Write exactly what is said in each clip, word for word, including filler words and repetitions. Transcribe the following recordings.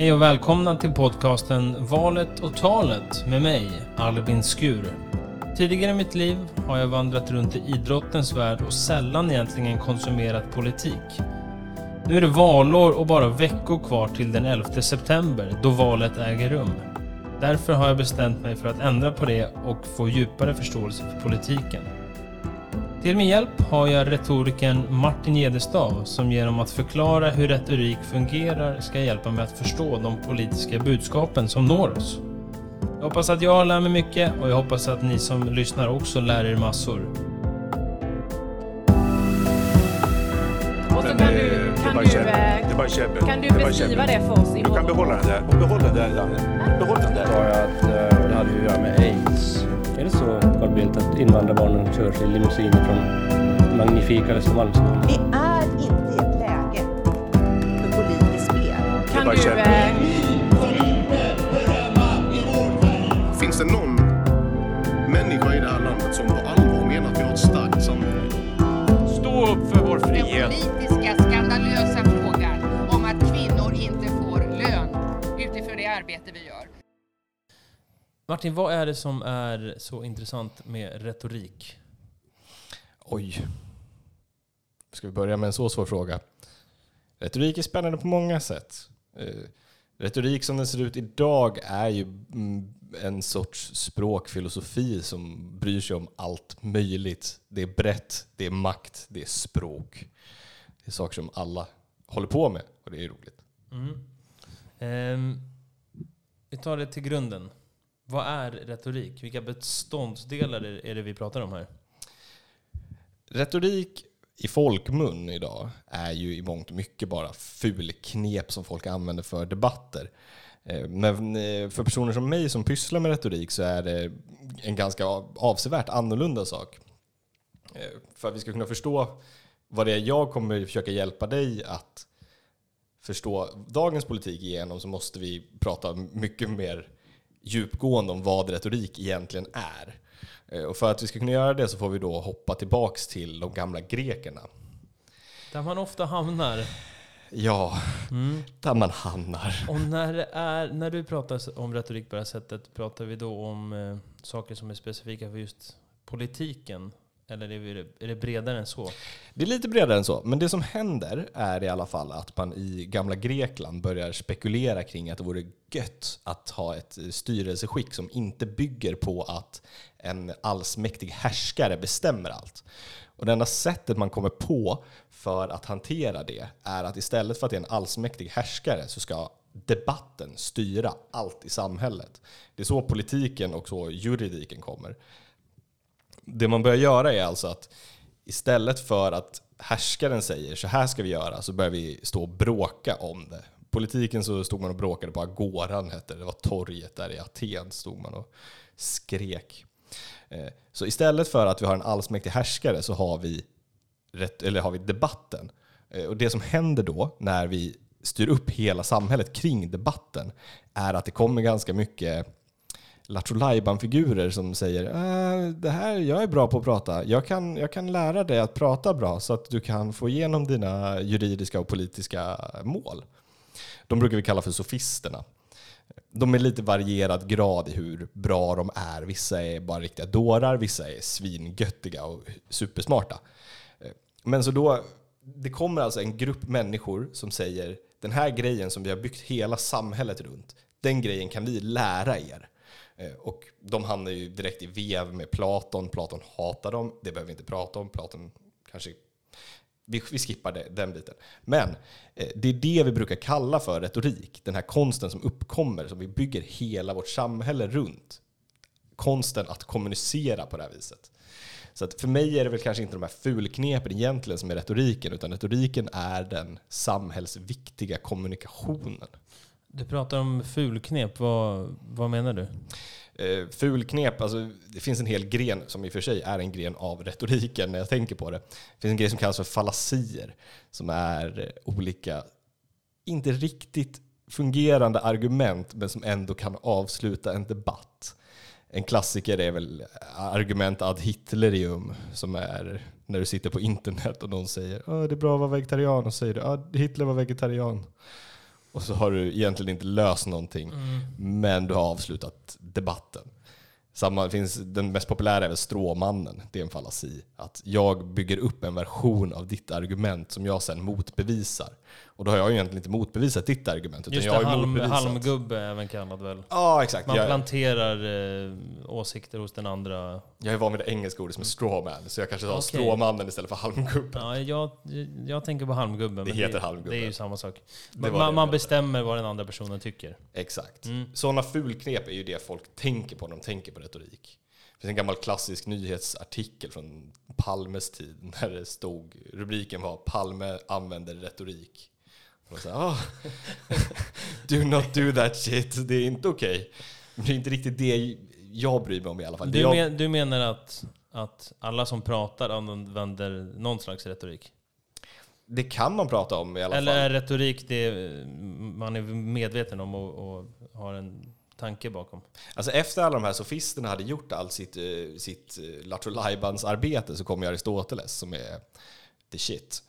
Hej och välkomna till podcasten Valet och talet med mig, Albin Skur. Tidigare i mitt liv har jag vandrat runt i idrottens värld och sällan egentligen konsumerat politik. Nu är det valår och bara veckor kvar till den elfte september då valet äger rum. Därför har jag bestämt mig för att ändra på det och få djupare förståelse för politiken. Till min hjälp har jag retorikern Martin Gedestad som genom att förklara hur retorik fungerar ska hjälpa mig att förstå de politiska budskapen som når oss. Jag hoppas att jag lär mig mycket och jag hoppas att ni som lyssnar också lär er massor. Kan du, kan du, det kan du beskriva det för oss? I du kan behålla den där. Och behålla den där. Behålla den där. Jag sa att det hade att göra med AIDS. Är det så, Carl Bildt, att invandrarbarnen kör sig limousiner från magnifika Västermalmstorg? Vi är inte i ett läge för politiskt spel. Kan du... Äh... Finns det någon människa i det här landet som på allvar menar att vi har ett starkt samhälle? Stå upp för vår frihet. Den politiska skandalösa frågan om att kvinnor inte får lön utifrån det arbete vi gör. Martin, vad är det som är så intressant med retorik? Oj. Ska vi börja med en så svår fråga? Retorik är spännande på många sätt. Retorik som den ser ut idag är ju en sorts språkfilosofi som bryr sig om allt möjligt. Det är brett, det är makt, det är språk. Det är saker som alla håller på med och det är roligt. Mm. Eh, vi tar det till grunden. Vad är retorik? Vilka beståndsdelar är det vi pratar om här? Retorik i folkmun idag är ju i mångt och mycket bara ful knep som folk använder för debatter. Men för personer som mig som pysslar med retorik så är det en ganska avsevärt annorlunda sak. För att vi ska kunna förstå vad det är jag kommer försöka hjälpa dig att förstå dagens politik igenom så måste vi prata mycket mer djupgående om vad retorik egentligen är. Och för att vi ska kunna göra det så får vi då hoppa tillbaks till de gamla grekerna. Där man ofta hamnar. Ja, mm. där man hamnar. Och när, det är, när du pratar om retorik på det här sättet pratar vi då om eh, saker som är specifika för just politiken. Eller är det, är det bredare än så? Det är lite bredare än så. Men det som händer är i alla fall att man i gamla Grekland börjar spekulera kring att det vore gött att ha ett styrelseskick som inte bygger på att en allsmäktig härskare bestämmer allt. Och det enda sättet man kommer på för att hantera det är att istället för att det är en allsmäktig härskare så ska debatten styra allt i samhället. Det är så politiken och så juridiken kommer. Det man börjar göra är alltså att istället för att härskaren säger så här ska vi göra så börjar vi stå och bråka om det. Politiken så stod man och bråkade på agoran hette det. Det var torget där i Aten stod man och skrek. Så istället för att vi har en allsmäktig härskare så har vi, eller har vi debatten. Och det som händer då när vi styr upp hela samhället kring debatten är att det kommer ganska mycket... Lattjo-Lajban-figurer som säger äh, det här, jag är bra på att prata. Jag kan, jag kan lära dig att prata bra så att du kan få igenom dina juridiska och politiska mål. De brukar vi kalla för sofisterna. De är lite varierad grad i hur bra de är. Vissa är bara riktiga dårar, vissa är svingöttiga och supersmarta. Men så då, det kommer alltså en grupp människor som säger den här grejen som vi har byggt hela samhället runt, den grejen kan vi lära er. Och de hamnar ju direkt i vev med Platon. Platon hatar dem. Det behöver vi inte prata om. Platon kanske... Vi, vi skippar det, den biten. Men eh, det är det vi brukar kalla för retorik. Den här konsten som uppkommer, som vi bygger hela vårt samhälle runt. Konsten att kommunicera på det här viset. Så att för mig är det väl kanske inte de här fulknepen egentligen som är retoriken, utan retoriken är den samhällsviktiga kommunikationen. Du pratar om fulknep. Vad, vad menar du? Eh, fulknep, alltså det finns en hel gren som i och för sig är en gren av retoriken när jag tänker på det. Det finns en grej som kallas för fallasier som är olika, inte riktigt fungerande argument men som ändå kan avsluta en debatt. En klassiker är väl argument ad Hitlerium som är när du sitter på internet och någon säger det är bra att vara vegetarian och säger du, Hitler var vegetarian. och så har du egentligen inte löst någonting, mm. men du har avslutat debatten. Samma, finns, den mest populära är väl stråmannen. Det är en fallasi. Att jag bygger upp en version av ditt argument som jag sen motbevisar. Och då har jag ju egentligen inte motbevisat ditt argument. Utan just det, jag har halm, halmgubbe även kallad väl. Ja, exakt. Man jag, planterar eh, åsikter hos den andra. Jag är van vid det engelska ordet som är strawman. Så jag kanske tar okay. stråmannen istället för halmgubben. Ja, jag, jag tänker på halmgubben. Det men heter det, halmgubben. Det är ju samma sak. Man, man, man bestämmer vad den andra personen tycker. Exakt. Mm. Sådana fulknep är ju det folk tänker på när de tänker på retorik. Det finns en gammal klassisk nyhetsartikel från Palmes tid där det stod, rubriken var Palme använder retorik. Och så, oh, do not do that shit. Det är inte okej. Okay. Men det är inte riktigt det jag bryr mig om i alla fall. Du, jag... men, du menar att, att alla som pratar använder någon slags retorik? Det kan man prata om i alla Eller fall. Eller är retorik det man är medveten om och, och har en... tanke bakom. Alltså efter alla de här sofisterna hade gjort allt sitt, sitt Lattjo-Lajbans-arbete så kom ju Aristoteles som är the shit.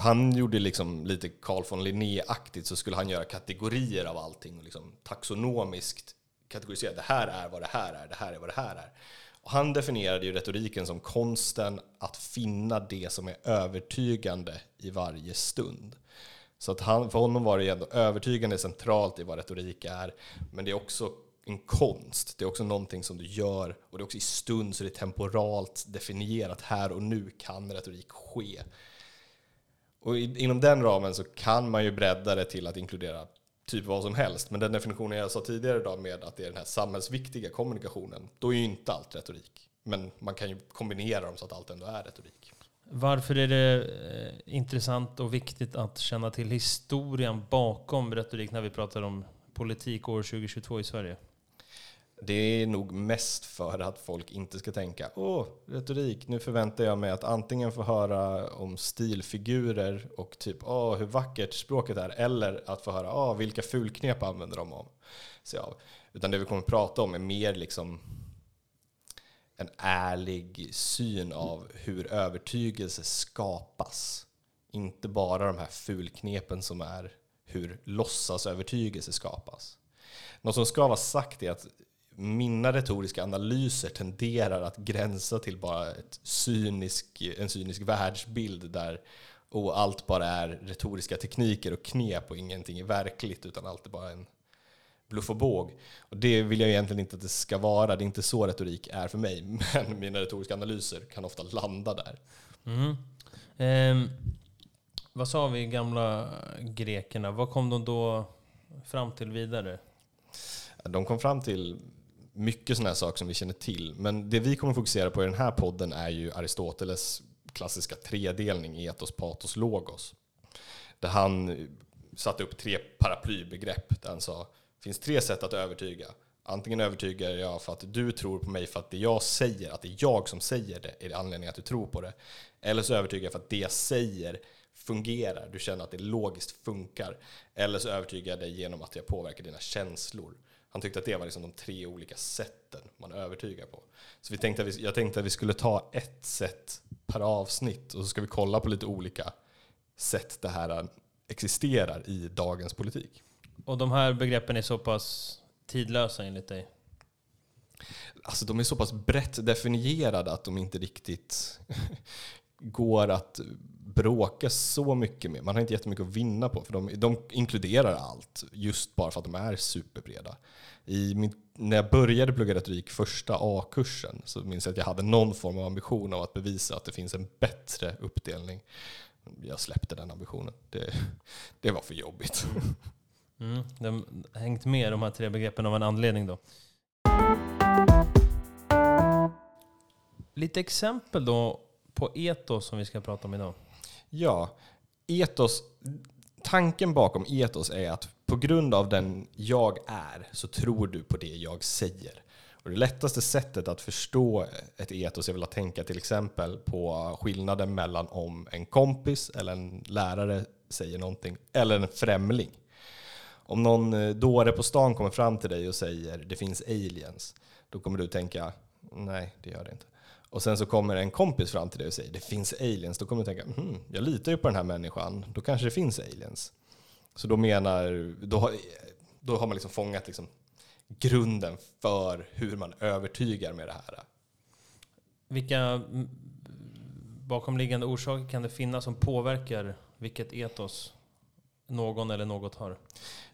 Han gjorde liksom lite Carl von Linné-aktigt, så skulle han göra kategorier av allting och liksom taxonomiskt kategorisera. Det här är vad det här är, det här är vad det här är. Och han definierade ju retoriken som konsten att finna det som är övertygande i varje stund. Så att han, för honom var det ändå övertygande centralt i vad retorik är. Men det är också en konst. Det är också någonting som du gör. Och det är också i stund, så det är temporalt definierat. Här och nu kan retorik ske. Och i, inom den ramen så kan man ju bredda det till att inkludera typ vad som helst. Men den definitionen jag sa tidigare idag med att det är den här samhällsviktiga kommunikationen. Då är ju inte allt retorik. Men man kan ju kombinera dem så att allt ändå är retorik. Varför är det intressant och viktigt att känna till historien bakom retorik när vi pratar om politik år tjugohundratjugotvå i Sverige? Det är nog mest för att folk inte ska tänka åh, retorik, nu förväntar jag mig att antingen få höra om stilfigurer och typ åh, hur vackert språket är, eller att få höra åh, vilka fulknep använder de om. Så, ja. Utan det vi kommer att prata om är mer liksom... en ärlig syn av hur övertygelse skapas. Inte bara de här fulknepen som är hur låtsas övertygelse skapas. Något som ska vara sagt är att mina retoriska analyser tenderar att gränsa till bara ett cynisk, en cynisk världsbild där och allt bara är retoriska tekniker och knep och ingenting är verkligt utan allt är bara en bluff och båg. Och det vill jag egentligen inte att det ska vara. Det är inte så retorik är för mig. Men mina retoriska analyser kan ofta landa där. Mm. Eh, vad sa vi gamla grekerna? Vad kom de då fram till vidare? De kom fram till mycket sådana här saker som vi känner till. Men det vi kommer fokusera på i den här podden är ju Aristoteles klassiska tredelning i etos, patos, logos. Där han satte upp tre paraplybegrepp. Där han sa... Det finns tre sätt att övertyga. Antingen övertygar jag för att du tror på mig för att det jag säger, att det är jag som säger det, är det anledningen att du tror på det. Eller så övertygar jag för att det jag säger fungerar. Du känner att det logiskt funkar. Eller så övertygar jag dig genom att jag påverkar dina känslor. Han tyckte att det var liksom de tre olika sätten man övertygar på. Så vi tänkte att vi, jag tänkte att vi skulle ta ett sätt per avsnitt och så ska vi kolla på lite olika sätt det här existerar i dagens politik. Och de här begreppen är så pass tidlösa enligt dig? Alltså de är så pass brett definierade att de inte riktigt går att bråka så mycket med. Man har inte jättemycket att vinna på för de, de inkluderar allt just bara för att de är superbreda. I min, när jag började plugga retorik första A-kursen så minns jag att jag hade någon form av ambition av att bevisa att det finns en bättre uppdelning. Jag släppte den ambitionen. Det, det var för jobbigt. Mm, de hängt med de här tre begreppen av en anledning då. Lite exempel då på etos som vi ska prata om idag. Ja, etos, tanken bakom etos är att på grund av den jag är så tror du på det jag säger. Och det lättaste sättet att förstå ett etos är väl att tänka till exempel på skillnaden mellan om en kompis eller en lärare säger någonting eller en främling. Om någon dåre på stan kommer fram till dig och säger det finns aliens, då kommer du tänka nej, det gör det inte. Och sen så kommer en kompis fram till dig och säger det finns aliens, då kommer du tänka hm, jag litar ju på den här människan, då kanske det finns aliens. Så då menar, då har, då har man liksom fångat liksom grunden för hur man övertygar med det här. Vilka bakomliggande orsaker kan det finnas som påverkar vilket etos någon eller något har?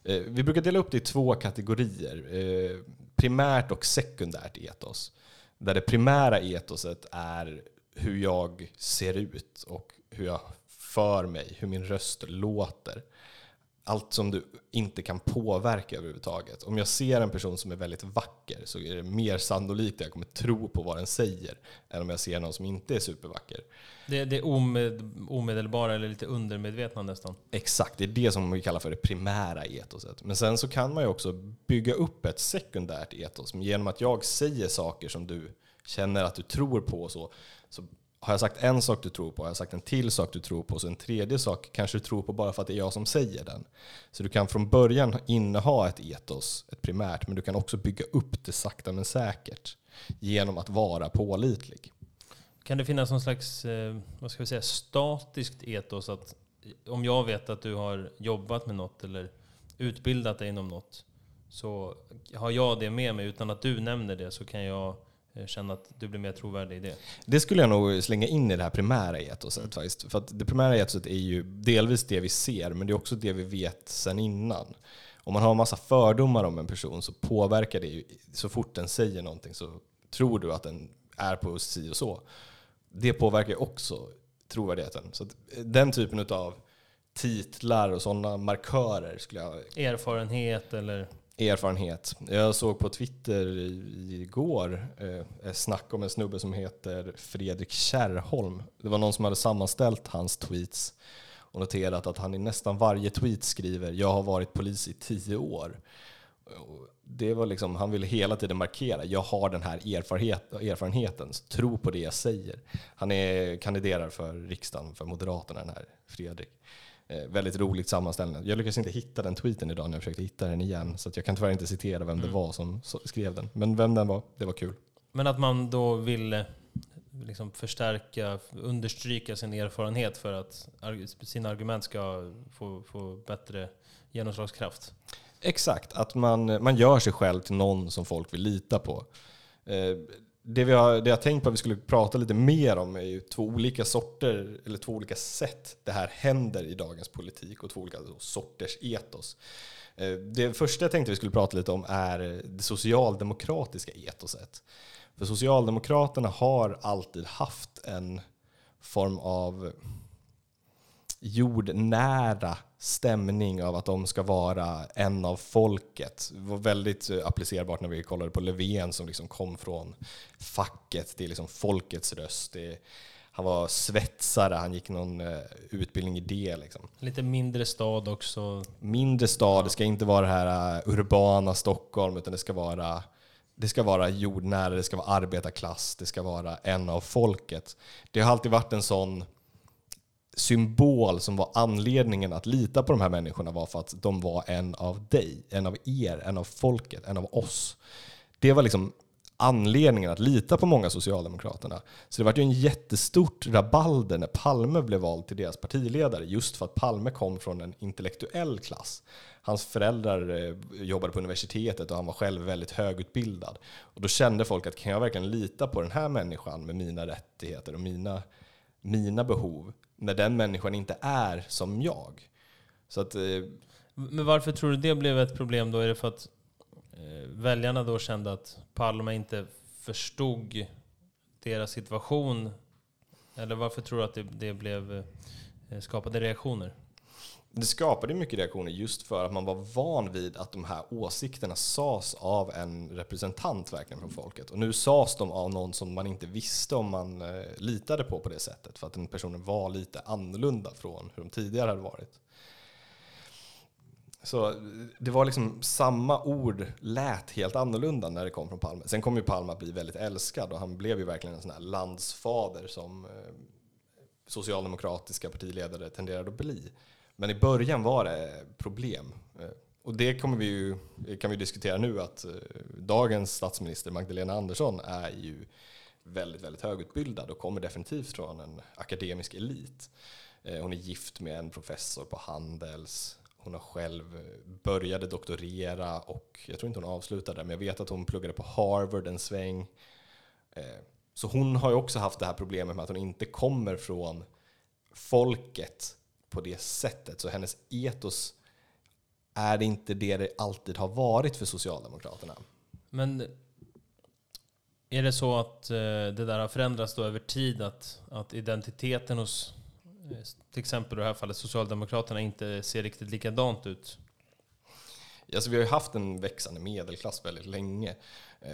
Eh, vi brukar dela upp det i två kategorier. Eh, primärt och sekundärt etos. Där det primära etoset är hur jag ser ut och hur jag för mig, hur min röst låter. Allt som du inte kan påverka överhuvudtaget. Om jag ser en person som är väldigt vacker så är det mer sannolikt att jag kommer tro på vad den säger än om jag ser någon som inte är supervacker. Det, det är omed, omedelbara eller lite undermedvetna nästan. Exakt, det är det som vi kallar för det primära etoset. Men sen så kan man ju också bygga upp ett sekundärt etos. Genom att jag säger saker som du känner att du tror på och så, så har jag sagt en sak du tror på, har jag sagt en till sak du tror på, så en tredje sak kanske du tror på bara för att det är jag som säger den. Så du kan från början inneha ett etos, ett primärt, men du kan också bygga upp det sakta men säkert genom att vara pålitlig. Kan det finnas någon slags, vad ska vi säga, statiskt etos? Att om jag vet att du har jobbat med något eller utbildat dig inom något, så har jag det med mig utan att du nämner det, så kan jag känna att du blir mer trovärdig i det. Det skulle jag nog slänga in i det här primära etoset mm. faktiskt. För att det primära etoset är ju delvis det vi ser, men det är också det vi vet sedan innan. Om man har en massa fördomar om en person så påverkar det ju, så fort den säger någonting så tror du att den är på si och så. Det påverkar också trovärdigheten. Så att den typen av titlar och sådana markörer skulle jag... Erfarenhet eller... Erfarenhet. Jag såg på Twitter igår eh, snack om en snubbe som heter Fredrik Kärrholm. Det var någon som hade sammanställt hans tweets och noterat att han i nästan varje tweet skriver: jag har varit polis i tio år. Det var liksom, han ville hela tiden markera: jag har den här erfarenhet, erfarenheten, tro på det jag säger. Han är kandiderar för riksdagen för Moderaterna, den här Fredrik. Väldigt roligt sammanställning. Jag lyckades inte hitta den tweeten idag när jag försökte hitta den igen. Så att jag kan tyvärr inte citera vem mm. det var som skrev den. Men vem den var, det var kul. Men att man då vill liksom förstärka, understryka sin erfarenhet för att sina argument ska få, få bättre genomslagskraft. Exakt, att man, man gör sig själv till någon som folk vill lita på. Eh, Det, vi har, det jag tänkt på att vi skulle prata lite mer om är ju två olika sorter eller två olika sätt det här händer i dagens politik och två olika sorters etos. Det första jag tänkte vi skulle prata lite om är det socialdemokratiska etoset. För Socialdemokraterna har alltid haft en form av jordnära stämning av att de ska vara en av folket. Det var väldigt applicerbart när vi kollade på Löfven som liksom kom från facket till liksom folkets röst. Det, han var svetsare, han gick någon utbildning i det. Liksom. Lite mindre stad också. Mindre stad, det ska inte vara det här urbana Stockholm, utan det ska vara... Det ska vara jordnära, det ska vara arbetarklass, det ska vara en av folket. Det har alltid varit en sån symbol som var anledningen att lita på de här människorna, var för att de var en av dig, en av er, en av folket, en av oss. Det var liksom anledningen att lita på många socialdemokraterna. Så det var ju en jättestort rabalder när Palme blev vald till deras partiledare, just för att Palme kom från en intellektuell klass. Hans föräldrar jobbade på universitetet och han var själv väldigt högutbildad. Och då kände folk att, kan jag verkligen lita på den här människan med mina rättigheter och mina, mina behov, när den människan inte är som jag? Så att, eh, men varför tror du det blev ett problem då? Är det för att eh, väljarna då kände att Palme inte förstod deras situation? Eller varför tror du att det, det blev, eh, skapade reaktioner? Det skapade mycket reaktioner just för att man var van vid att de här åsikterna sas av en representant verkligen från folket. Och nu sas de av någon som man inte visste om man eh, litade på på det sättet. För att den personen var lite annorlunda från hur de tidigare hade varit. Så det var liksom samma ord lät helt annorlunda när det kom från Palme. Sen kom ju Palme att bli väldigt älskad och han blev ju verkligen en sån här landsfader som eh, socialdemokratiska partiledare tenderade att bli. Men i början var det problem. Och det kommer vi ju, kan vi diskutera nu, att dagens statsminister Magdalena Andersson är ju väldigt, väldigt högutbildad och kommer definitivt från en akademisk elit. Hon är gift med en professor på Handels. hon har själv började doktorera och jag tror inte hon avslutade, men jag vet att hon pluggade på Harvard en sväng. Så hon har ju också haft det här problemet med att hon inte kommer från folket på det sättet. Så hennes etos är inte det det alltid har varit för Socialdemokraterna. Men är det så att det där har förändrats då över tid, att, att identiteten hos till exempel i det här fallet Socialdemokraterna inte ser riktigt likadant ut? Alltså, vi har ju haft en växande medelklass väldigt länge,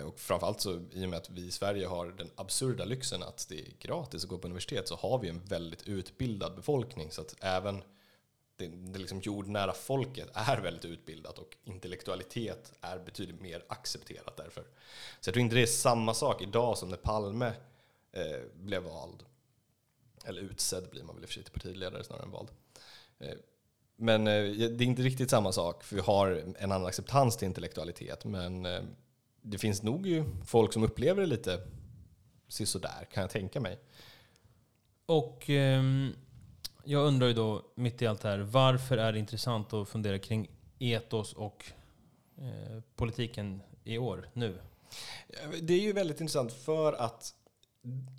och framförallt så i och med att vi i Sverige har den absurda lyxen att det är gratis att gå på universitet, så har vi en väldigt utbildad befolkning, så att även det, det liksom jordnära folket är väldigt utbildat och intellektualitet är betydligt mer accepterat därför. Så jag tror inte det är samma sak idag som när Palme eh, blev vald. Eller utsedd blir man väl i och för sig till partiledare snarare än vald. Eh, men eh, det är inte riktigt samma sak, för vi har en annan acceptans till intellektualitet. Men eh, det finns nog ju folk som upplever det lite sisådär, kan jag tänka mig. Och... Ehm... jag undrar ju då, mitt i allt här, varför är det intressant att fundera kring etos och eh, politiken i år, nu? Det är ju väldigt intressant för att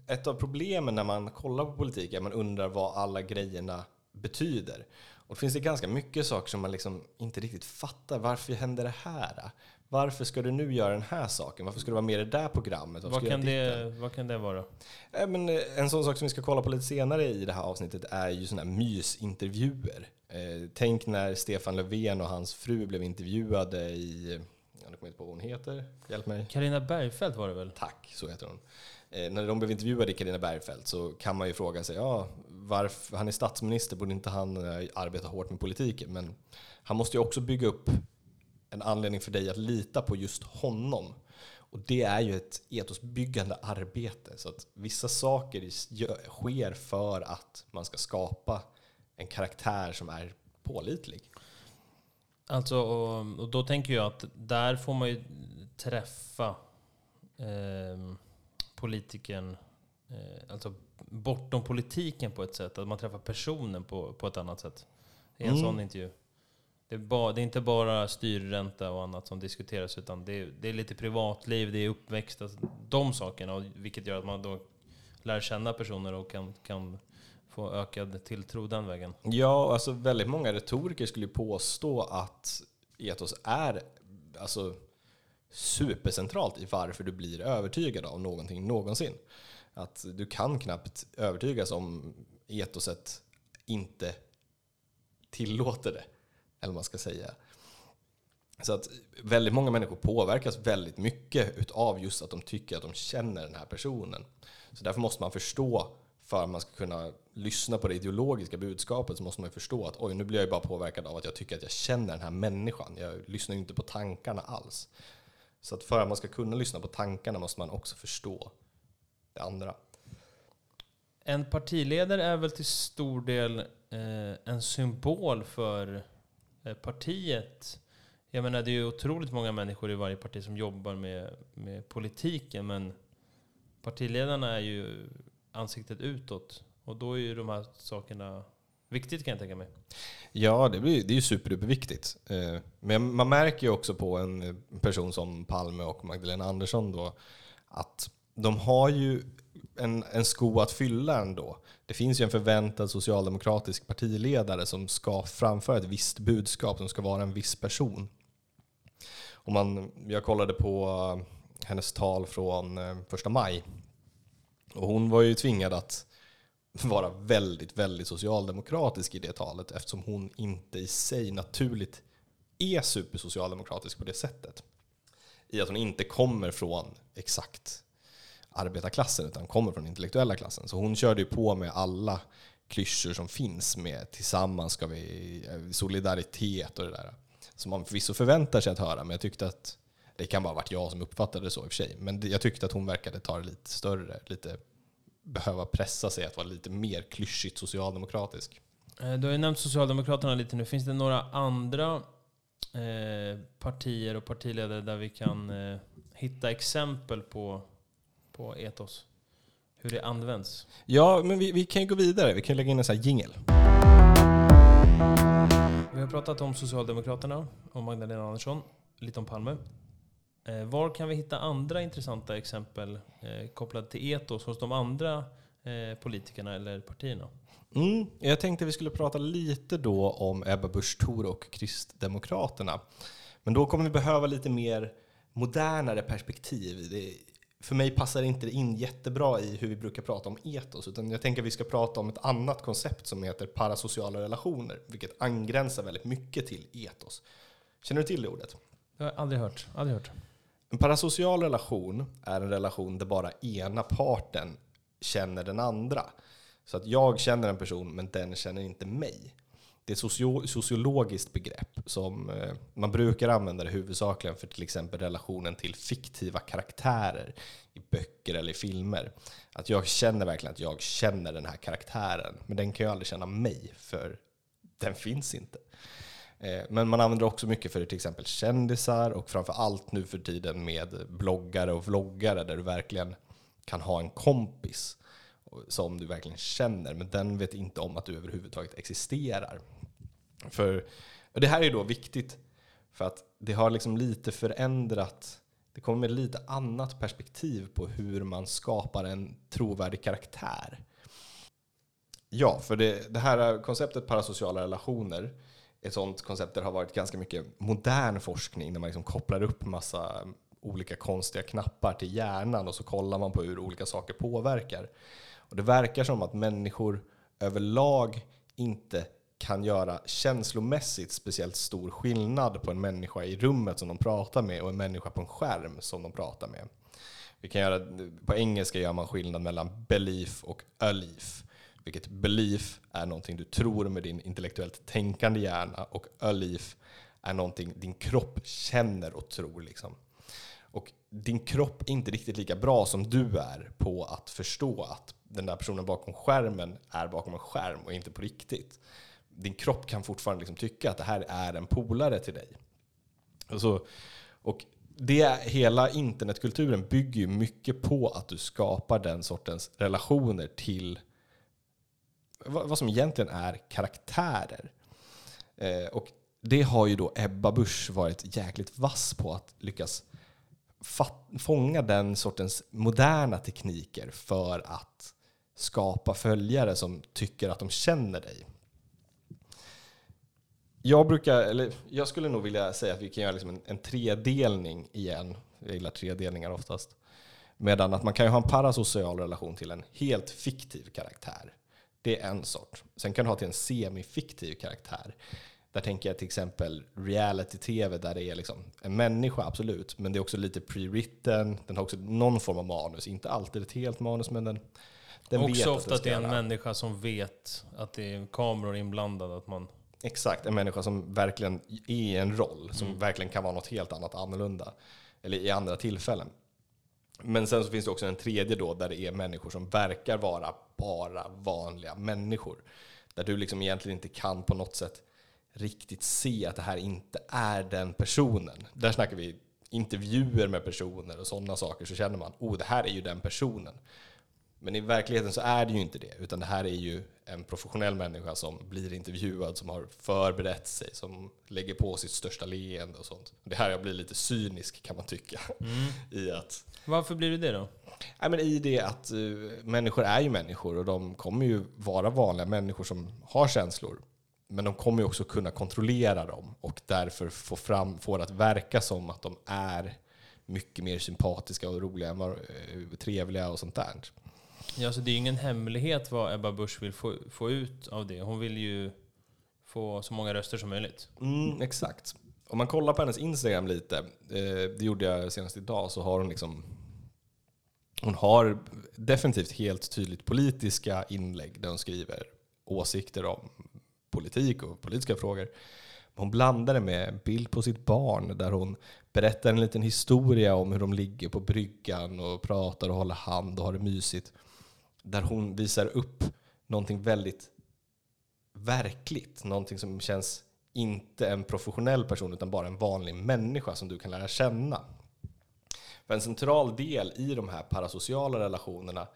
ett av problemen när man kollar på politik är att man undrar vad alla grejerna betyder. Och det finns det ganska mycket saker som man liksom inte riktigt fattar. Varför händer det här? Varför ska du nu göra den här saken? Varför ska du vara med i det där programmet? Vad kan det, vad kan det vara? Äh, men en sån sak som vi ska kolla på lite senare i det här avsnittet är ju såna här mysintervjuer. Eh, tänk när Stefan Löfven och hans fru blev intervjuade i... Jag kommer inte på vad hon heter. Hjälp mig. Carina Bergfeldt var det väl? Tack, så heter hon. Eh, när de blev intervjuade i Carina Bergfeldt så kan man ju fråga sig, ja, varför, han är statsminister, borde inte han eh, arbeta hårt med politiken? Men han måste ju också bygga upp en anledning för dig att lita på just honom. Och det är ju ett etosbyggande arbete. Så att vissa saker sker för att man ska skapa en karaktär som är pålitlig. Alltså, och, och då tänker jag att där får man ju träffa eh, politikern, eh, alltså bortom politiken på ett sätt. Att man träffar personen på, på ett annat sätt. I en mm. sån intervju. Det är, bara, det är inte bara styrränta och annat som diskuteras, utan det är, det är lite privatliv, det är uppväxt, alltså de sakerna, och vilket gör att man då lär känna personer och kan, kan få ökad tilltro den vägen. Ja, alltså väldigt många retoriker skulle påstå att etos är alltså supercentralt i varför du blir övertygad av någonting någonsin. Att du kan knappt övertygas om etoset inte tillåter det. Eller man ska säga. Så att väldigt många människor påverkas väldigt mycket utav just att de tycker att de känner den här personen. Så därför måste man förstå, för att man ska kunna lyssna på det ideologiska budskapet, så måste man ju förstå att oj, nu blir jag ju bara påverkad av att jag tycker att jag känner den här människan. Jag lyssnar ju inte på tankarna alls. Så att för att man ska kunna lyssna på tankarna måste man också förstå det andra. En partiledare är väl till stor del eh, en symbol för partiet. Jag menar, det är ju otroligt många människor i varje parti som jobbar med, med politiken, men partiledarna är ju ansiktet utåt, och då är ju de här sakerna viktigt, kan jag tänka mig. Ja, det, blir, det är ju superduperviktigt. Men man märker ju också på en person som Palme och Magdalena Andersson då, att de har ju En, en sko att fylla ändå. Det finns ju en förväntad socialdemokratisk partiledare som ska framföra ett visst budskap, som ska vara en viss person. Och man, jag kollade på hennes tal från första maj. Och hon var ju tvingad att vara väldigt, väldigt socialdemokratisk i det talet, eftersom hon inte i sig naturligt är supersocialdemokratisk på det sättet. I att hon inte kommer från exakt arbetarklassen, utan kommer från intellektuella klassen. Så hon körde ju på med alla klyschor som finns med tillsammans ska vi, solidaritet och det där. Som man förvisso förväntar sig att höra, men jag tyckte att det kan bara varit jag som uppfattade det så i och för sig. Men jag tyckte att hon verkade ta det lite större, lite behöva pressa sig att vara lite mer klyschigt socialdemokratisk. Du har ju nämnt Socialdemokraterna lite nu. Finns det några andra eh, partier och partiledare där vi kan eh, hitta exempel på på etos, hur det används? Ja, men vi, vi kan ju gå vidare. Vi kan lägga in en sån här jingle. Vi har pratat om Socialdemokraterna, om Magdalena Andersson, lite om Palme. Eh, var kan vi hitta andra intressanta exempel eh, kopplade till Ethos hos de andra eh, politikerna eller partierna? Mm, jag tänkte vi skulle prata lite då om Ebba Busch Thor och Kristdemokraterna. Men då kommer vi behöva lite mer modernare perspektiv. Det, för mig passar det inte in jättebra i hur vi brukar prata om etos, utan jag tänker att vi ska prata om ett annat koncept som heter parasociala relationer, vilket angränsar väldigt mycket till etos. Känner du till det ordet? Jag har aldrig hört. aldrig hört. En parasocial relation är en relation där bara ena parten känner den andra. Så att jag känner en person men den känner inte mig. Det är ett socio- sociologiskt begrepp som man brukar använda det huvudsakligen för till exempel relationen till fiktiva karaktärer i böcker eller i filmer. Att jag känner verkligen att jag känner den här karaktären, men den kan ju aldrig känna mig för den finns inte. Men man använder också mycket för till exempel kändisar och framförallt nu för tiden med bloggare och vloggare där du verkligen kan ha en kompis som du verkligen känner, men den vet inte om att du överhuvudtaget existerar. För, och det här är då viktigt för att det har liksom lite förändrat, det kommer med lite annat perspektiv på hur man skapar en trovärdig karaktär. Ja, för det, det här konceptet parasociala relationer, ett sånt koncept där har varit ganska mycket modern forskning där man liksom kopplar upp massa olika konstiga knappar till hjärnan och så kollar man på hur olika saker påverkar. Och det verkar som att människor överlag inte kan göra känslomässigt speciellt stor skillnad på en människa i rummet som de pratar med och en människa på en skärm som de pratar med. Vi kan göra, på engelska gör man skillnad mellan belief och alief. Vilket belief är någonting du tror med din intellektuellt tänkande hjärna och alief är någonting din kropp känner och tror liksom. Och din kropp är inte riktigt lika bra som du är på att förstå att den där personen bakom skärmen är bakom en skärm och inte på riktigt. Din kropp kan fortfarande liksom tycka att det här är en polare till dig. Och, så, och det, hela internetkulturen bygger ju mycket på att du skapar den sortens relationer till vad, vad som egentligen är karaktärer. Eh, och det har ju då Ebba Busch varit jäkligt vass på att lyckas fånga den sortens moderna tekniker för att skapa följare som tycker att de känner dig. Jag brukar, eller jag skulle nog vilja säga att vi kan göra liksom en, en tredelning igen. Jag gillar tredelningar oftast. Medan att man kan ju ha en parasocial relation till en helt fiktiv karaktär. Det är en sort. Sen kan du ha till en semifiktiv karaktär. Där tänker jag till exempel reality-tv där det är liksom en människa, absolut. Men det är också lite pre-written. Den har också någon form av manus. Inte alltid ett helt manus, men den, den vet att den ska göra. Också ofta att det är en människa som vet att det är kameror inblandade. Att man... Exakt, en människa som verkligen är i en roll. Som mm. verkligen kan vara något helt annat annorlunda. Eller i andra tillfällen. Men sen så finns det också en tredje då där det är människor som verkar vara bara vanliga människor. Där du liksom egentligen inte kan på något sätt riktigt se att det här inte är den personen. Där snackar vi intervjuer med personer och sådana saker så känner man, oh det här är ju den personen. Men i verkligheten så är det ju inte det, utan det här är ju en professionell människa som blir intervjuad, som har förberett sig, som lägger på sitt största leende och sånt. Det här jag blir lite cynisk kan man tycka. Mm. I att, varför blir du det då? Nej, men i det att uh, människor är ju människor och de kommer ju vara vanliga människor som har känslor. Men de kommer ju också kunna kontrollera dem och därför få fram, få det att verka som att de är mycket mer sympatiska och roliga och trevliga och sånt där. Ja, så det är ju ingen hemlighet vad Ebba Busch vill få, få ut av det. Hon vill ju få så många röster som möjligt. Mm, exakt. Om man kollar på hennes Instagram lite, det gjorde jag senast idag, så har hon liksom... Hon har definitivt helt tydligt politiska inlägg där hon skriver åsikter om politik och politiska frågor. Hon blandade med bild på sitt barn där hon berättar en liten historia om hur de ligger på bryggan och pratar och håller hand och har det mysigt. Där hon visar upp någonting väldigt verkligt. Någonting som känns inte en professionell person utan bara en vanlig människa som du kan lära känna. För en central del i de här parasociala relationerna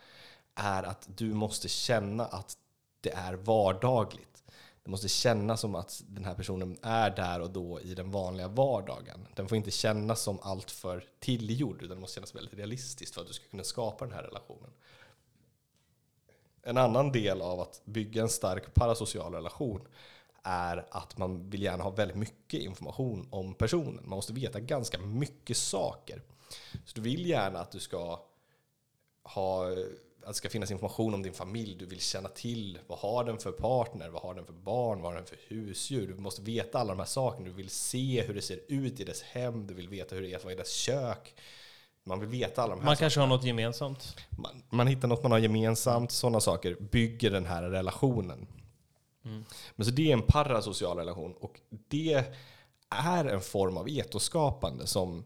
är att du måste känna att det är vardagligt. Det måste kännas som att den här personen är där och då i den vanliga vardagen. Den får inte kännas som allt för tillgjord, utan det måste kännas väldigt realistiskt för att du ska kunna skapa den här relationen. En annan del av att bygga en stark parasocial relation är att man vill gärna ha väldigt mycket information om personen. Man måste veta ganska mycket saker. Så du vill gärna att du ska ha... att det ska finnas information om din familj. Du vill känna till, vad har den för partner, vad har den för barn, vad har den för husdjur. Du måste veta alla de här sakerna. Du vill se hur det ser ut i dess hem. Du vill veta hur det är att vara i dess kök. Man vill veta alla de här Man sakerna. Kanske har något gemensamt. Man, man hittar något man har gemensamt. Sådana saker bygger den här relationen. Mm. Men så det är en parasocial relation. Och det är en form av etoskapande som...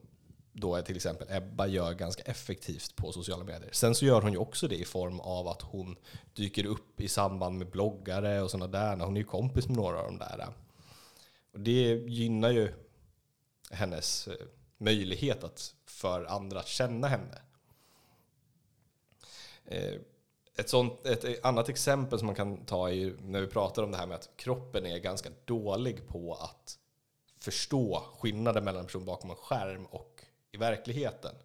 då är till exempel Ebba gör ganska effektivt på sociala medier. Sen så gör hon ju också det i form av att hon dyker upp i samband med bloggare och sådana där. Hon är ju kompis med några av de där. Och det gynnar ju hennes möjlighet att för andra att känna henne. Ett, sånt, ett annat exempel som man kan ta är när vi pratar om det här med att kroppen är ganska dålig på att förstå skillnaden mellan en person bakom en skärm och i verkligheten.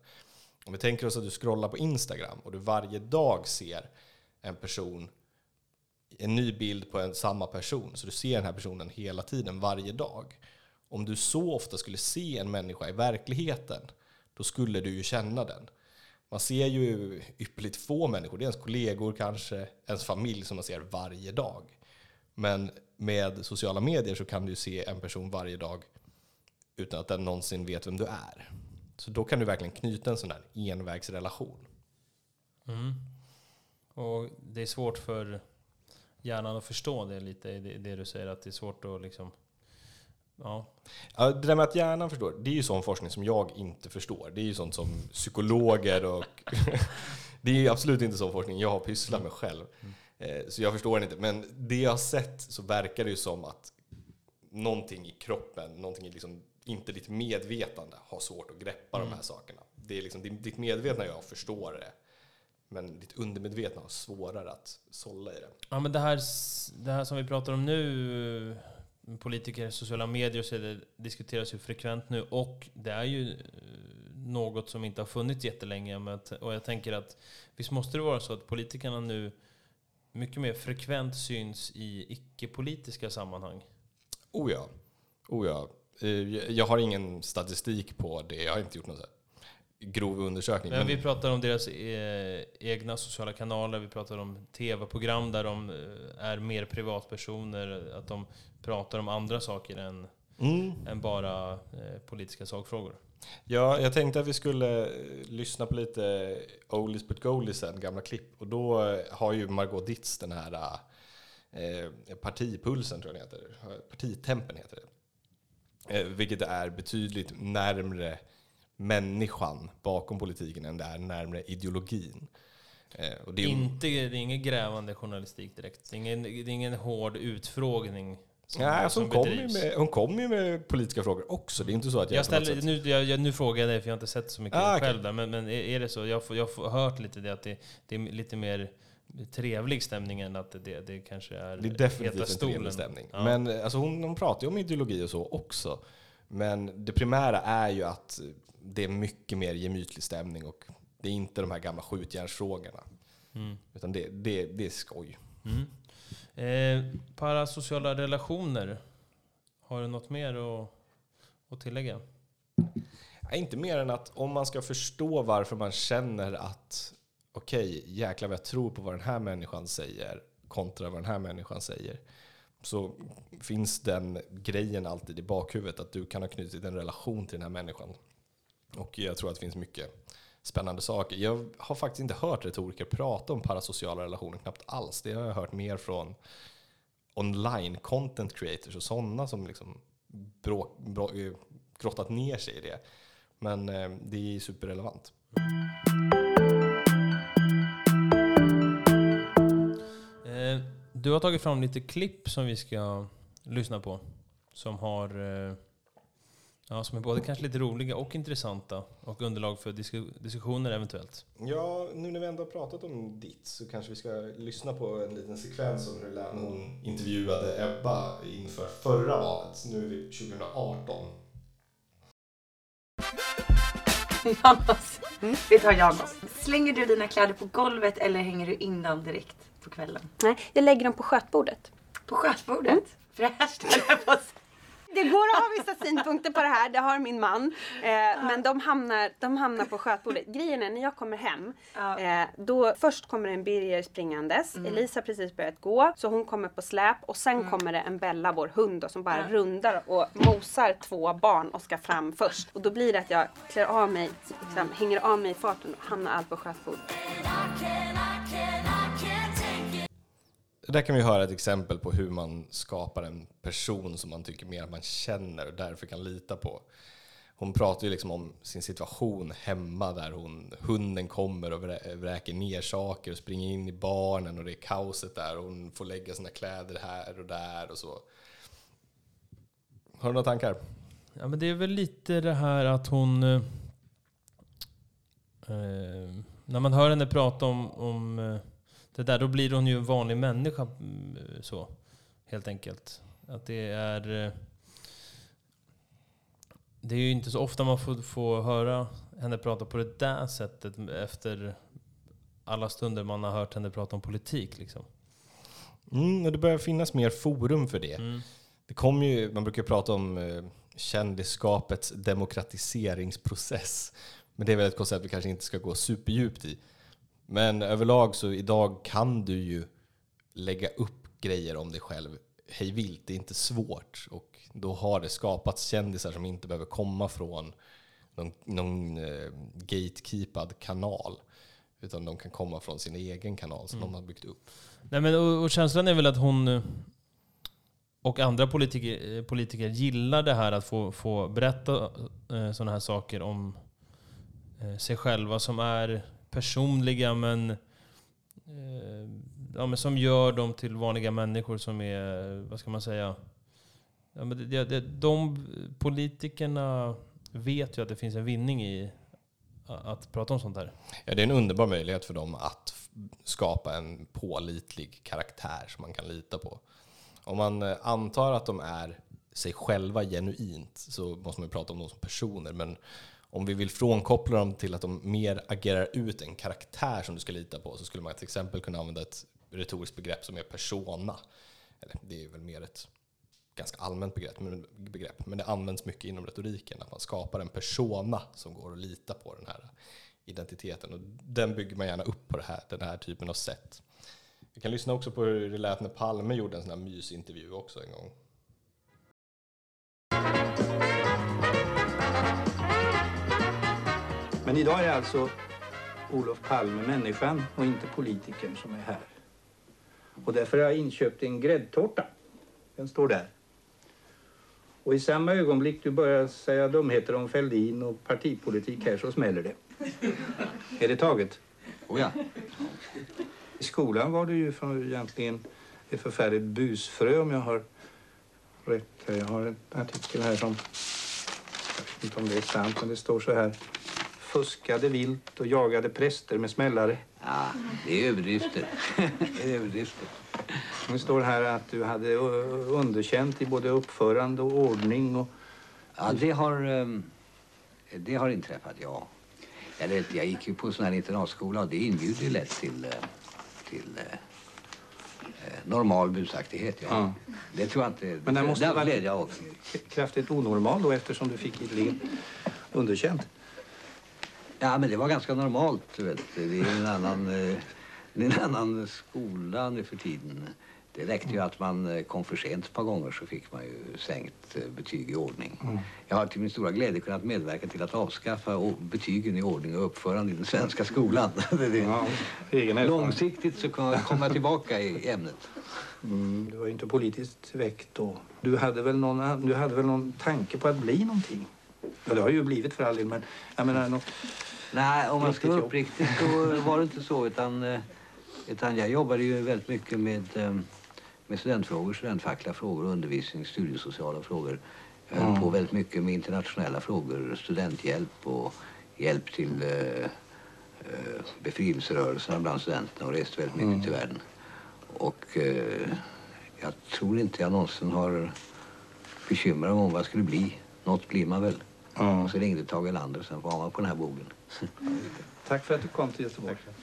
Om vi tänker oss att du scrollar på Instagram och du varje dag ser en person, en ny bild på en, samma person, så du ser den här personen hela tiden, varje dag. Om du så ofta skulle se en människa i verkligheten, då skulle du ju känna den. Man ser ju ypperligt få människor, det är ens kollegor kanske, ens familj som man ser varje dag. Men med sociala medier så kan du se en person varje dag utan att den någonsin vet vem du är. Så då kan du verkligen knyta en sån här envägsrelation. Mm. Och det är svårt för hjärnan att förstå det lite, det, det du säger, att det är svårt att liksom... Ja. Ja, det där med att hjärnan förstår, det är ju sån forskning som jag inte förstår. Det är ju sånt som psykologer och... det är ju absolut inte sån forskning jag har pysslat med själv. Mm. Så jag förstår inte. Men det jag har sett så verkar det ju som att någonting i kroppen, någonting i liksom, inte ditt medvetande har svårt att greppa mm. de här sakerna. Det är liksom, ditt medvetna jag förstår det, men ditt undermedvetna har svårare att sålla i det. Ja, men det här, det här som vi pratar om nu, politiker, sociala medier, så det diskuteras ju frekvent nu. Och det är ju något som inte har funnits jättelänge. Och jag tänker att visst måste det vara så att politikerna nu mycket mer frekvent syns i icke-politiska sammanhang. Oh ja. Oh ja. Jag har ingen statistik på det. Jag har inte gjort någon så grov undersökning. Men vi pratar om deras egna sociala kanaler. Vi pratar om tv-program där de är mer privatpersoner. Att de pratar om andra saker än, mm. än bara politiska sakfrågor. Ja, jag tänkte att vi skulle lyssna på lite Oldies but Goldies sen, gamla klipp. Och då har ju Margot Ditz den här eh, partipulsen, tror jag den heter. Partitempen heter det. Eh, vilket är betydligt närmre människan bakom politiken än det är närmre ideologin. Eh, och det är inte, det är ingen grävande journalistik direkt. Det är ingen, det är ingen hård utfrågning. Som, Nej, alltså hon kommer ju med, hon kom ju med politiska frågor också. Det är inte så att jag, jag ställer, nu, jag, nu frågar jag dig, för jag har inte sett så mycket ah, själv okay. där, men, men är det så? Jag har jag hört lite det, att det, det är lite mer trevlig stämning än att det, det kanske är heta stolen. Det är definitivt en trevlig stämning. Ja. Men alltså, hon, hon pratar ju om ideologi och så också. Men det primära är ju att det är mycket mer gemytlig stämning och det är inte de här gamla skjutjärnsfrågorna. Mm. Utan det, det, det är skoj. Mm. Eh, parasociala relationer. Har du något mer att, att tillägga? Nej, inte mer än att om man ska förstå varför man känner att okej, okay, jäklar vad jag tror på vad den här människan säger kontra vad den här människan säger, så finns den grejen alltid i bakhuvudet att du kan ha knutit en relation till den här människan. Och jag tror att det finns mycket spännande saker. Jag har faktiskt inte hört retoriker prata om parasociala relationer knappt alls. Det har jag hört mer från online content creators och sådana som liksom bråk, bråk, grottat ner sig i det. Men eh, det är superrelevant. Eh, du har tagit fram lite klipp som vi ska lyssna på. Som har eh, Ja, som är både kanske lite roliga och intressanta och underlag för disk- diskussioner eventuellt. Ja, nu när vi ändå har pratat om ditt så kanske vi ska lyssna på en liten sekvens om hur hon intervjuade Ebba inför förra valet. Nu är vi tjugo arton. Janos, mm. Vi tar Janos. Slänger du dina kläder på golvet eller hänger du in dem direkt på kvällen? Nej, jag lägger dem på skötbordet. På skötbordet? Mm. Fräscht, höll jag på sig. Det går att ha vissa synpunkter på det här, det har min man. Eh, ja. Men de hamnar, de hamnar på skötbordet. Grejen är, när jag kommer hem, ja. eh, då först kommer en Birger springandes. Mm. Elisa precis börjat gå, så hon kommer på släp. Och sen mm. kommer det en Bella, vår hund, då, som bara ja. rundar och mosar två barn och ska fram först. Och då blir det att jag klär av mig, liksom, mm. hänger av mig i farten och hamnar allt på skötbordet. Där kan vi höra ett exempel på hur man skapar en person som man tycker mer att man känner och därför kan lita på. Hon pratar ju liksom om sin situation hemma där hon, hunden kommer och vräker ner saker och springer in i barnen och det är kaoset där och hon får lägga sina kläder här och där och så. Har du några tankar? Ja, men det är väl lite det här att hon... Eh, när man hör henne prata om... om det där, då blir hon ju en vanlig människa så, helt enkelt. Att det är det är ju inte så ofta man får, får höra henne prata på det där sättet efter alla stunder man har hört henne prata om politik liksom. Mm, och det börjar finnas mer forum för det. Mm. Det kommer ju, man brukar prata om kändisskapets demokratiseringsprocess. Men det är väl ett koncept vi kanske inte ska gå superdjupt i. Men överlag så idag kan du ju lägga upp grejer om dig själv hej vilt. Det är inte svårt. Och då har det skapats kändisar som inte behöver komma från någon, någon eh, gatekeepad kanal. Utan de kan komma från sin egen kanal som mm. de har byggt upp. Nej, men, och, och känslan är väl att hon och andra politiker, politiker gillar det här att få, få berätta eh, sådana här saker om eh, sig själva som är... personliga men, eh, ja, men som gör dem till vanliga människor som är, vad ska man säga, ja, men det, det, de politikerna vet ju att det finns en vinning i att prata om sånt här. Ja, det är en underbar möjlighet för dem att skapa en pålitlig karaktär som man kan lita på. Om man antar att de är sig själva genuint så måste man ju prata om dem som personer, men om vi vill frånkoppla dem till att de mer agerar ut en karaktär som du ska lita på så skulle man till exempel kunna använda ett retoriskt begrepp som är persona. Eller, det är väl mer ett ganska allmänt begrepp, men det används mycket inom retoriken att man skapar en persona som går att lita på, den här identiteten. Och den bygger man gärna upp på det här, den här typen av sätt. Vi kan lyssna också på hur det lät när Palme gjorde en sån här mysintervju också en gång. Men idag är det alltså Olof Palme, människan och inte politikern, som är här. Och därför har jag inköpt en gräddtårta. Den står där. Och i samma ögonblick du börjar säga dumheter om Fälldin och partipolitik här så smäller det. Är det taget? Oh ja. I skolan var det ju från egentligen ett förfärligt busfrö om jag har rätt. Jag har en artikel här som, jag vet inte om det är sant, men det står så här. Fuskade vilt och jagade präster med smällare. Ja, det är överdrifter. Det är överdrifter. Det står här att du hade underkänt i både uppförande och ordning. Och... Ja, det har, det har inträffat, ja. Eller, jag gick ju på sån här internatskola och det inbjuder ju lätt till, till normal busaktighet. Ja. Ja. Det tror jag inte. Men det måste det vara jag också. Kraftigt onormal då eftersom du fick ett liv underkänt. Ja, men det var ganska normalt, vet du. Det är en annan, en annan skola nu för tiden. Det räckte ju att man kom för sent ett par gånger så fick man ju sänkt betyg i ordning. Mm. Jag har till min stora glädje kunnat medverka till att avskaffa betygen i ordning och uppförande i den svenska skolan. Ja, långsiktigt så kommer jag tillbaka i ämnet. Mm, du var ju inte politiskt väckt då. Du hade väl någon, du hade väl någon tanke på att bli någonting? Ja, det har ju blivit för all del, men jag menar... Något... Nej, om man ska vara uppriktig så var det inte så, utan, utan jag jobbade ju väldigt mycket med, med studentfrågor, studentfackliga frågor, undervisning, studiesociala frågor. Jag höll mm. på väldigt mycket med internationella frågor, studenthjälp och hjälp till eh, befrielserörelserna bland studenterna och reste väldigt mycket mm. till världen. Och eh, jag tror inte jag någonsin har bekymrat mig om vad skulle bli. Något blir man väl. Mm. Och så ringde Tage Erlander och sen var man på den här bogen. Mm. Tack för att du kom till Göteborg. Tack.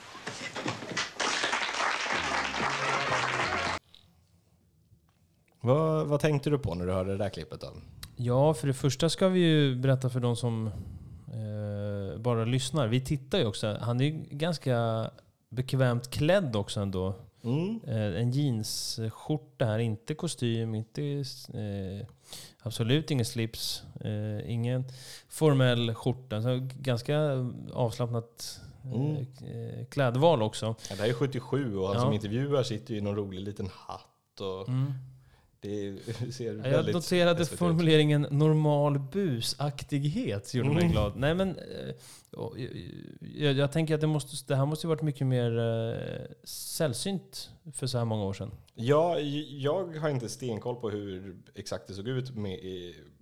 Vad, vad tänkte du på när du hörde det där klippet då? Ja, för det första ska vi ju berätta för de som eh, bara lyssnar. Vi tittar ju också. Han är ju ganska bekvämt klädd också ändå. Mm. Eh, en jeansskjorta här, inte kostym, inte eh, absolut ingen slips, eh, ingen formell skjorta. Så ganska avslappnat mm. eh, klädval också. Ja, det här är sjuttiosju och han ja. som intervjuar sitter ju i någon rolig liten hatt och... Mm. Det ser jag noterade formuleringen normal busaktighet gjorde mm. mig glad. Nej, men jag, jag tänker att det, måste, det här måste ju varit mycket mer eh, sällsynt för så här många år sedan. Ja, jag har inte stenkoll på hur exakt det såg ut med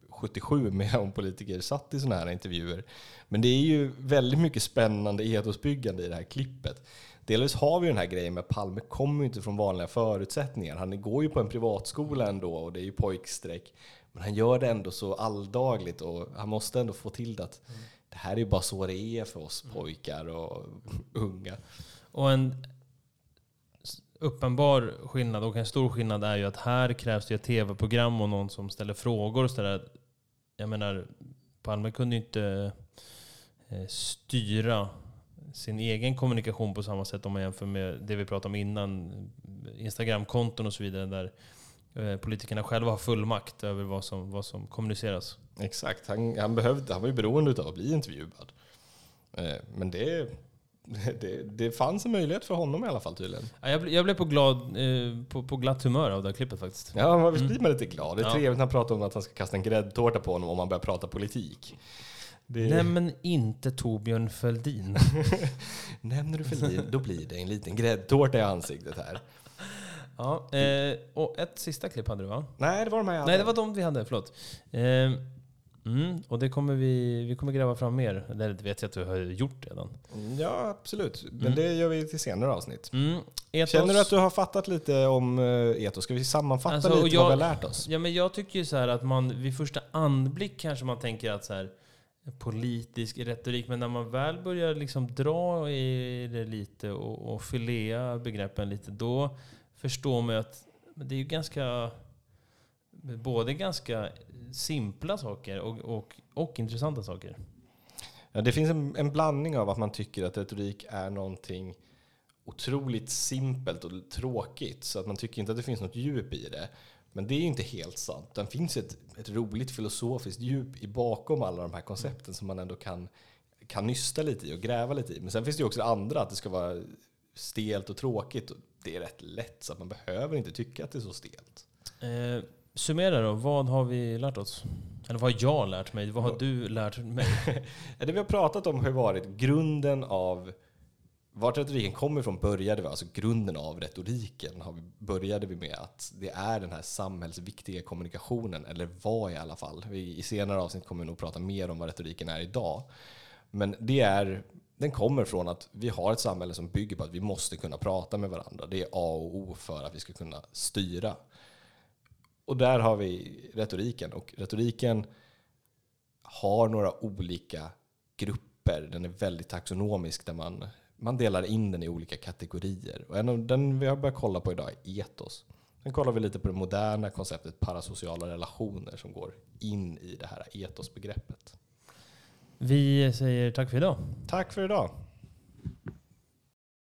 sjuttiosju med om politiker satt i såna här intervjuer. Men det är ju väldigt mycket spännande etosbyggande i det här klippet. Delvis har vi den här grejen med Palme kommer ju inte från vanliga förutsättningar. Han går ju på en privatskola ändå och det är ju pojksträck. Men han gör det ändå så alldagligt och han måste ändå få till det att mm. det här är ju bara så det är för oss pojkar och unga. Och en uppenbar skillnad och en stor skillnad är ju att här krävs det ett tv-program och någon som ställer frågor och sådär. Jag menar, Palme kunde ju inte styra sin egen kommunikation på samma sätt om man jämför med det vi pratade om innan, Instagram-konton och så vidare, där politikerna själva har full makt över vad som, vad som kommuniceras. Exakt, han, han, behövde, han var ju beroende av att bli intervjuad. Men det, det, det fanns en möjlighet för honom i alla fall tydligen. Jag, jag blev på, glad, på, på glatt humör av det här klippet faktiskt. Ja, man blir mm. lite glad. Det är ja. trevligt när han pratar om att han ska kasta en gräddtårta på honom om man börjar prata politik. Det... Nej, men inte Torbjörn Földin. Nämner du Földin, då blir det en liten gräddtårta i ansiktet här. Ja, eh, och ett sista klipp hade du, va? Nej, det var de här. Nej, det var de vi hade, förlåt. Eh, mm, och det kommer vi, vi kommer gräva fram mer. Eller det vet jag att du har gjort redan. Ja, absolut. Men mm. det gör vi till senare avsnitt. Mm. Ethos... Känner du att du har fattat lite om Ethos? Ska vi sammanfatta alltså, lite vad jag, vi har lärt oss? Ja, men jag tycker ju så här att man vid första anblick kanske man tänker att så här politisk retorik, men när man väl börjar liksom dra i det lite och, och filea begreppen lite, då förstår man att det är ju ganska både ganska simpla saker och, och, och intressanta saker. Ja, det finns en, en blandning av att man tycker att retorik är någonting otroligt simpelt och tråkigt, så att man tycker inte att det finns något djup i det. Men det är ju inte helt sant. Det finns ett, ett roligt filosofiskt djup i bakom alla de här koncepten som man ändå kan, kan nysta lite i och gräva lite i. Men sen finns det ju också det andra, att det ska vara stelt och tråkigt. Och det är rätt lätt, så att man behöver inte tycka att det är så stelt. Eh, summera då, vad har vi lärt oss? Eller vad har jag lärt mig? Vad har du lärt mig? Det vi har pratat om har varit grunden av... Vart retoriken kommer ifrån började vi, alltså grunden av retoriken har vi, började vi med att det är den här samhällsviktiga kommunikationen, eller var i alla fall. Vi, i senare avsnitt kommer vi nog prata mer om vad retoriken är idag. Men det är, den kommer från att vi har ett samhälle som bygger på att vi måste kunna prata med varandra. Det är A och O för att vi ska kunna styra. Och där har vi retoriken, och retoriken har några olika grupper. Den är väldigt taxonomisk, där man... Man delar in den i olika kategorier. Och en av den vi har börjat kolla på idag är etos. Sen kollar vi lite på det moderna konceptet parasociala relationer som går in i det här etosbegreppet. Vi säger tack för idag. Tack för idag.